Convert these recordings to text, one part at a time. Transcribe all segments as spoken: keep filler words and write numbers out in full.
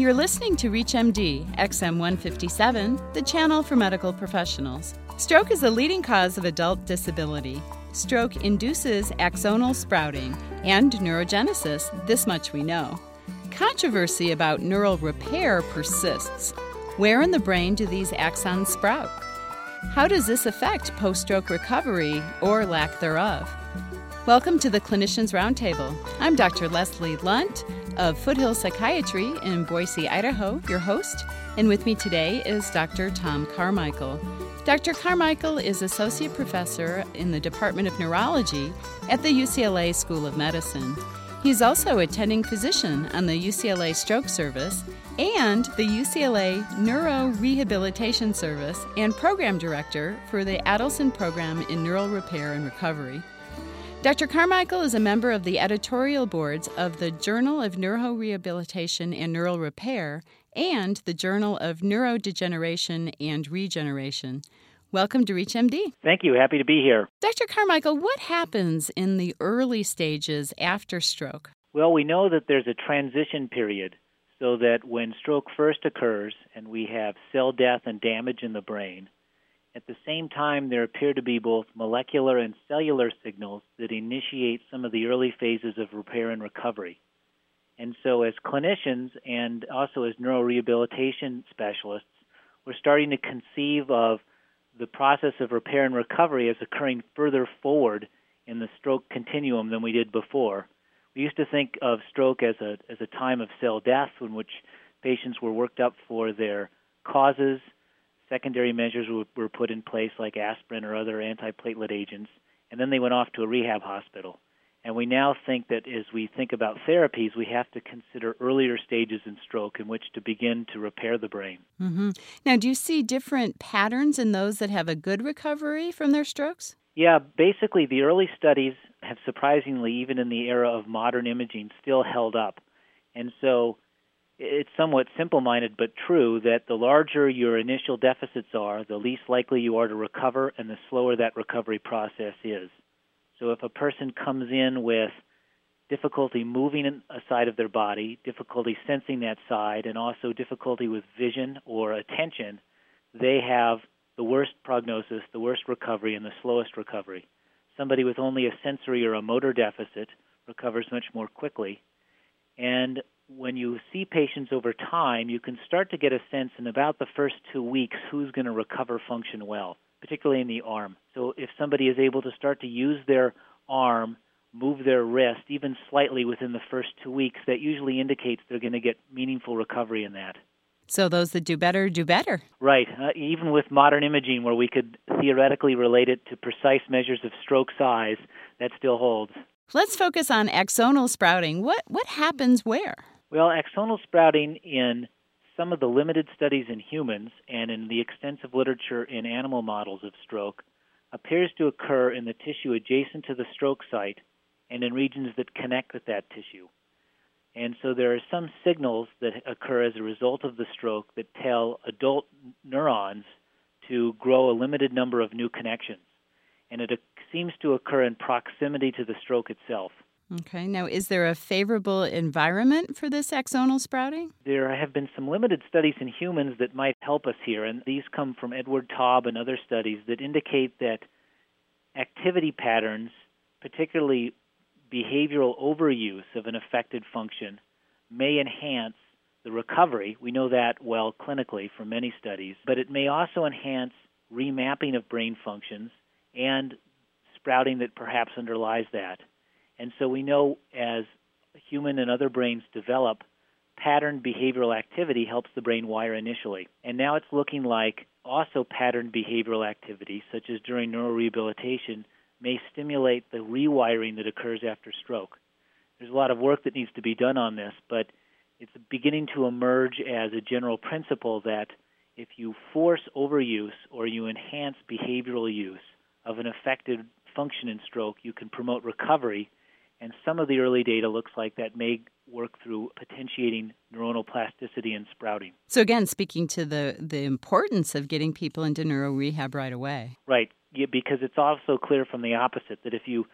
You're listening to ReachMD, X M one fifty-seven, the channel for medical professionals. Stroke is the leading cause of adult disability. Stroke induces axonal sprouting and neurogenesis, this much we know. Controversy about neural repair persists. Where in the brain do these axons sprout? How does this affect post-stroke recovery or lack thereof? Welcome to the Clinicians Roundtable. I'm Doctor Leslie Lunt of Foothill Psychiatry in Boise, Idaho, your host, and with me today is Doctor Tom Carmichael. Doctor Carmichael is Associate Professor in the Department of Neurology at the U C L A School of Medicine. He's also attending physician on the U C L A Stroke Service and the U C L A Neurorehabilitation Service and Program Director for the Adelson Program in Neural Repair and Recovery. Doctor Carmichael is a member of the editorial boards of the Journal of Neurorehabilitation and Neural Repair and the Journal of Neurodegeneration and Regeneration. Welcome to ReachMD. Thank you. Happy to be here. Doctor Carmichael, what happens in the early stages after stroke? Well, we know that there's a transition period so that when stroke first occurs and we have cell death and damage in the brain, at the same time there appear to be both molecular and cellular signals that initiate some of the early phases of repair and recovery. And so as clinicians and also as neurorehabilitation specialists, we're starting to conceive of the process of repair and recovery is occurring further forward in the stroke continuum than we did before. We used to think of stroke as a as a time of cell death in which patients were worked up for their causes. Secondary measures were, were put in place like aspirin or other antiplatelet agents, and then they went off to a rehab hospital. And we now think that as we think about therapies, we have to consider earlier stages in stroke in which to begin to repair the brain. Mm-hmm. Now, do you see different patterns in those that have a good recovery from their strokes? Yeah, basically the early studies have surprisingly, even in the era of modern imaging, still held up. And so it's somewhat simple-minded but true that the larger your initial deficits are, the least likely you are to recover and the slower that recovery process is. So if a person comes in with difficulty moving a side of their body, difficulty sensing that side, and also difficulty with vision or attention, they have the worst prognosis, the worst recovery, and the slowest recovery. Somebody with only a sensory or a motor deficit recovers much more quickly. And when you see patients over time, you can start to get a sense in about the first two weeks who's going to recover function well, particularly in the arm. So if somebody is able to start to use their arm, move their wrist even slightly within the first two weeks, that usually indicates they're going to get meaningful recovery in that. So those that do better, do better. Right. Uh, even with modern imaging where we could theoretically relate it to precise measures of stroke size, that still holds. Let's focus on axonal sprouting. What, what happens where? Well, axonal sprouting in some of the limited studies in humans and in the extensive literature in animal models of stroke appears to occur in the tissue adjacent to the stroke site and in regions that connect with that tissue. And so there are some signals that occur as a result of the stroke that tell adult neurons to grow a limited number of new connections. And it seems to occur in proximity to the stroke itself. Okay. Now, is there a favorable environment for this axonal sprouting? There have been some limited studies in humans that might help us here, and these come from Edward Taub and other studies that indicate that activity patterns, particularly behavioral overuse of an affected function, may enhance the recovery. We know that well clinically from many studies, but it may also enhance remapping of brain functions and sprouting that perhaps underlies that. And so we know as human and other brains develop, patterned behavioral activity helps the brain wire initially. And now it's looking like also patterned behavioral activity, such as during neurorehabilitation, may stimulate the rewiring that occurs after stroke. There's a lot of work that needs to be done on this, but it's beginning to emerge as a general principle that if you force overuse or you enhance behavioral use of an affected function in stroke, you can promote recovery. And some of the early data looks like that may work through potentiating neuronal plasticity and sprouting. So again, speaking to the, the importance of getting people into neuro rehab right away. Right, yeah, because it's also clear from the opposite that if you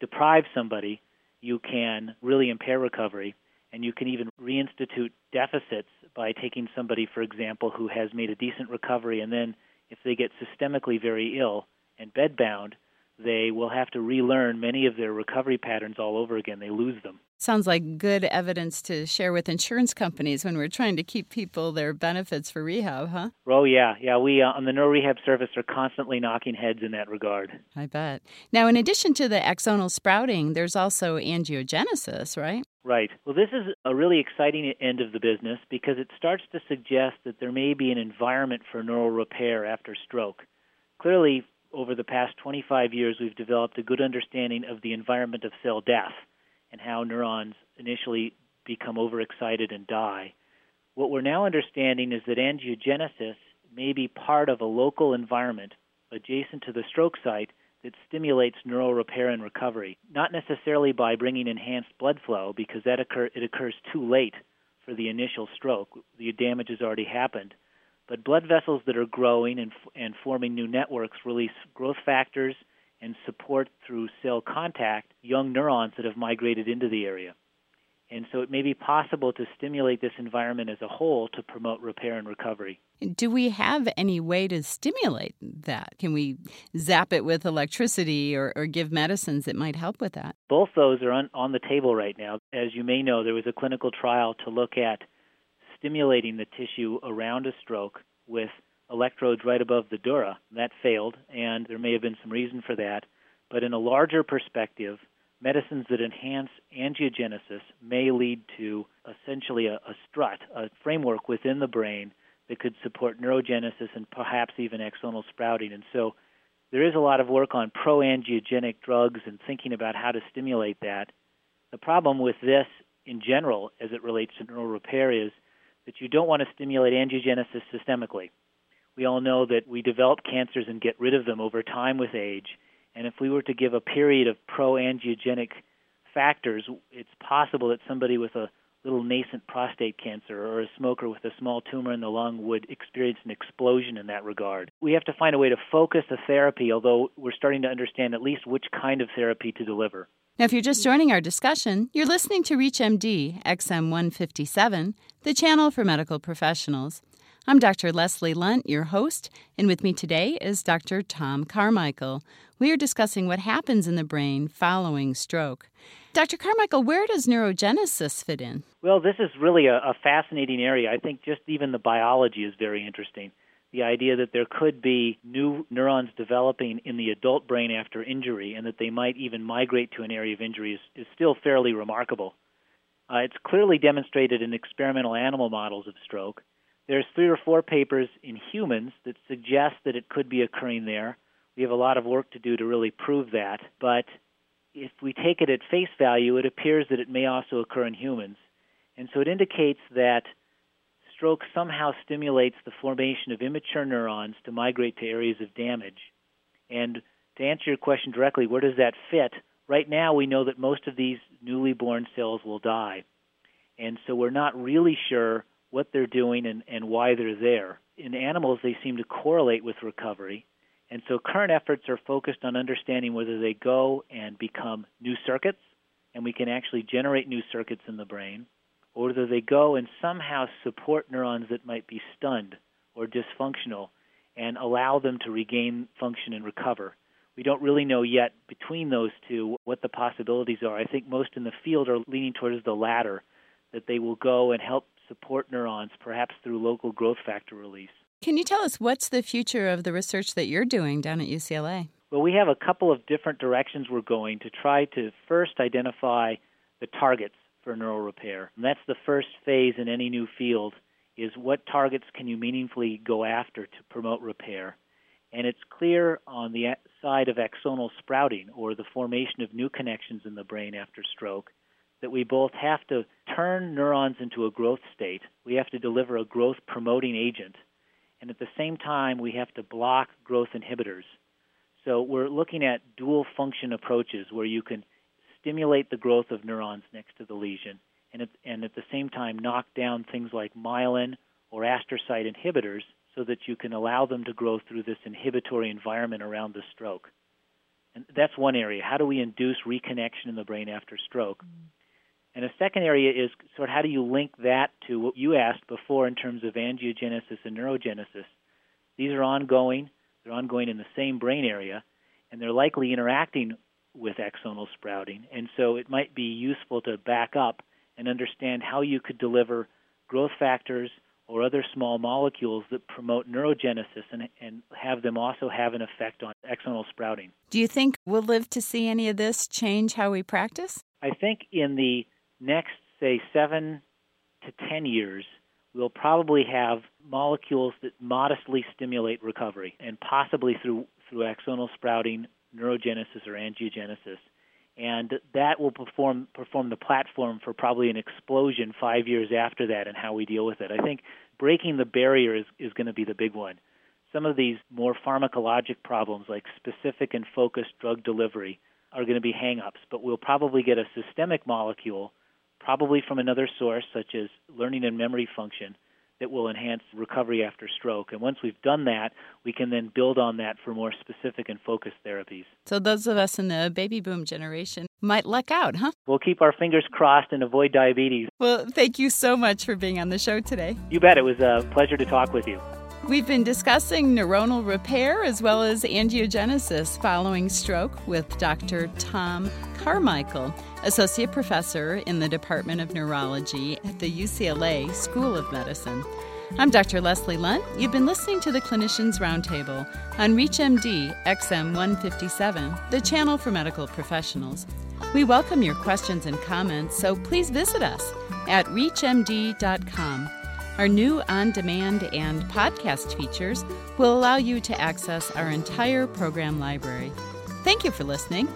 deprive somebody, you can really impair recovery. And you can even reinstitute deficits by taking somebody, for example, who has made a decent recovery, and then if they get systemically very ill and bedbound, they will have to relearn many of their recovery patterns all over again. They lose them. Sounds like good evidence to share with insurance companies when we're trying to keep people their benefits for rehab, huh? Oh, yeah. Yeah, we uh, on the Neuro Rehab Service are constantly knocking heads in that regard. I bet. Now, in addition to the axonal sprouting, there's also angiogenesis, right? Right. Well, this is a really exciting end of the business because it starts to suggest that there may be an environment for neural repair after stroke. Clearly, over the past twenty-five years, we've developed a good understanding of the environment of cell death and how neurons initially become overexcited and die. What we're now understanding is that angiogenesis may be part of a local environment adjacent to the stroke site that stimulates neural repair and recovery, not necessarily by bringing enhanced blood flow, because that occur, it occurs too late for the initial stroke. The damage has already happened. But blood vessels that are growing and, and forming new networks release growth factors and support through cell contact young neurons that have migrated into the area. And so it may be possible to stimulate this environment as a whole to promote repair and recovery. Do we have any way to stimulate that? Can we zap it with electricity or, or give medicines that might help with that? Both those are on, on the table right now. As you may know, there was a clinical trial to look at stimulating the tissue around a stroke with electrodes right above the dura. That failed, and there may have been some reason for that. But in a larger perspective, medicines that enhance angiogenesis may lead to essentially a, a strut, a framework within the brain that could support neurogenesis and perhaps even axonal sprouting. And so there is a lot of work on pro-angiogenic drugs and thinking about how to stimulate that. The problem with this in general as it relates to neural repair is that you don't want to stimulate angiogenesis systemically. We all know that we develop cancers and get rid of them over time with age, and if we were to give a period of pro-angiogenic factors, it's possible that somebody with a little nascent prostate cancer or a smoker with a small tumor in the lung would experience an explosion in that regard. We have to find a way to focus the therapy, although we're starting to understand at least which kind of therapy to deliver. Now, if you're just joining our discussion, you're listening to ReachMD X M one fifty-seven, the channel for medical professionals. I'm Doctor Leslie Lunt, your host, and with me today is Doctor Tom Carmichael. We are discussing what happens in the brain following stroke. Doctor Carmichael, where does neurogenesis fit in? Well, this is really a, a fascinating area. I think just even the biology is very interesting. The idea that there could be new neurons developing in the adult brain after injury and that they might even migrate to an area of injury is, is still fairly remarkable. Uh, it's clearly demonstrated in experimental animal models of stroke. There's three or four papers in humans that suggest that it could be occurring there. We have a lot of work to do to really prove that, but if we take it at face value, it appears that it may also occur in humans. And so it indicates that stroke somehow stimulates the formation of immature neurons to migrate to areas of damage. And to answer your question directly, where does that fit? Right now we know that most of these newly born cells will die. And so we're not really sure what they're doing and, and why they're there. In animals, they seem to correlate with recovery. And so current efforts are focused on understanding whether they go and become new circuits, and we can actually generate new circuits in the brain, or whether they go and somehow support neurons that might be stunned or dysfunctional and allow them to regain function and recover. We don't really know yet between those two what the possibilities are. I think most in the field are leaning towards the latter, that they will go and help support neurons, perhaps through local growth factor release. Can you tell us what's the future of the research that you're doing down at U C L A? Well, we have a couple of different directions we're going to try to first identify the targets for neural repair. And that's the first phase in any new field, is what targets can you meaningfully go after to promote repair. And it's clear on the side of axonal sprouting, or the formation of new connections in the brain after stroke, that we both have to turn neurons into a growth state. We have to deliver a growth-promoting agent. And at the same time, we have to block growth inhibitors. So we're looking at dual-function approaches where you can stimulate the growth of neurons next to the lesion, and at, and at the same time knock down things like myelin or astrocyte inhibitors so that you can allow them to grow through this inhibitory environment around the stroke. And that's one area. How do we induce reconnection in the brain after stroke? And a second area is sort of how do you link that to what you asked before in terms of angiogenesis and neurogenesis. These are ongoing. They're ongoing in the same brain area, and they're likely interacting with axonal sprouting. And so it might be useful to back up and understand how you could deliver growth factors or other small molecules that promote neurogenesis and, and have them also have an effect on axonal sprouting. Do you think we'll live to see any of this change how we practice? I think in the next, say, seven to ten years, we'll probably have molecules that modestly stimulate recovery, and possibly through, through axonal sprouting, neurogenesis, or angiogenesis. And that will perform perform the platform for probably an explosion five years after that in how we deal with it. I think breaking the barrier is, is going to be the big one. Some of these more pharmacologic problems like specific and focused drug delivery are going to be hang-ups, but we'll probably get a systemic molecule, probably from another source such as learning and memory function, that will enhance recovery after stroke. And once we've done that, we can then build on that for more specific and focused therapies. So those of us in the baby boom generation might luck out, huh? We'll keep our fingers crossed and avoid diabetes. Well, thank you so much for being on the show today. You bet. It was a pleasure to talk with you. We've been discussing neuronal repair as well as angiogenesis following stroke with Doctor Tom Carmichael, Associate Professor in the Department of Neurology at the U C L A School of Medicine. I'm Doctor Leslie Lunt. You've been listening to the Clinicians Roundtable on ReachMD X M one fifty-seven, the channel for medical professionals. We welcome your questions and comments, so please visit us at reach m d dot com. Our new on-demand and podcast features will allow you to access our entire program library. Thank you for listening.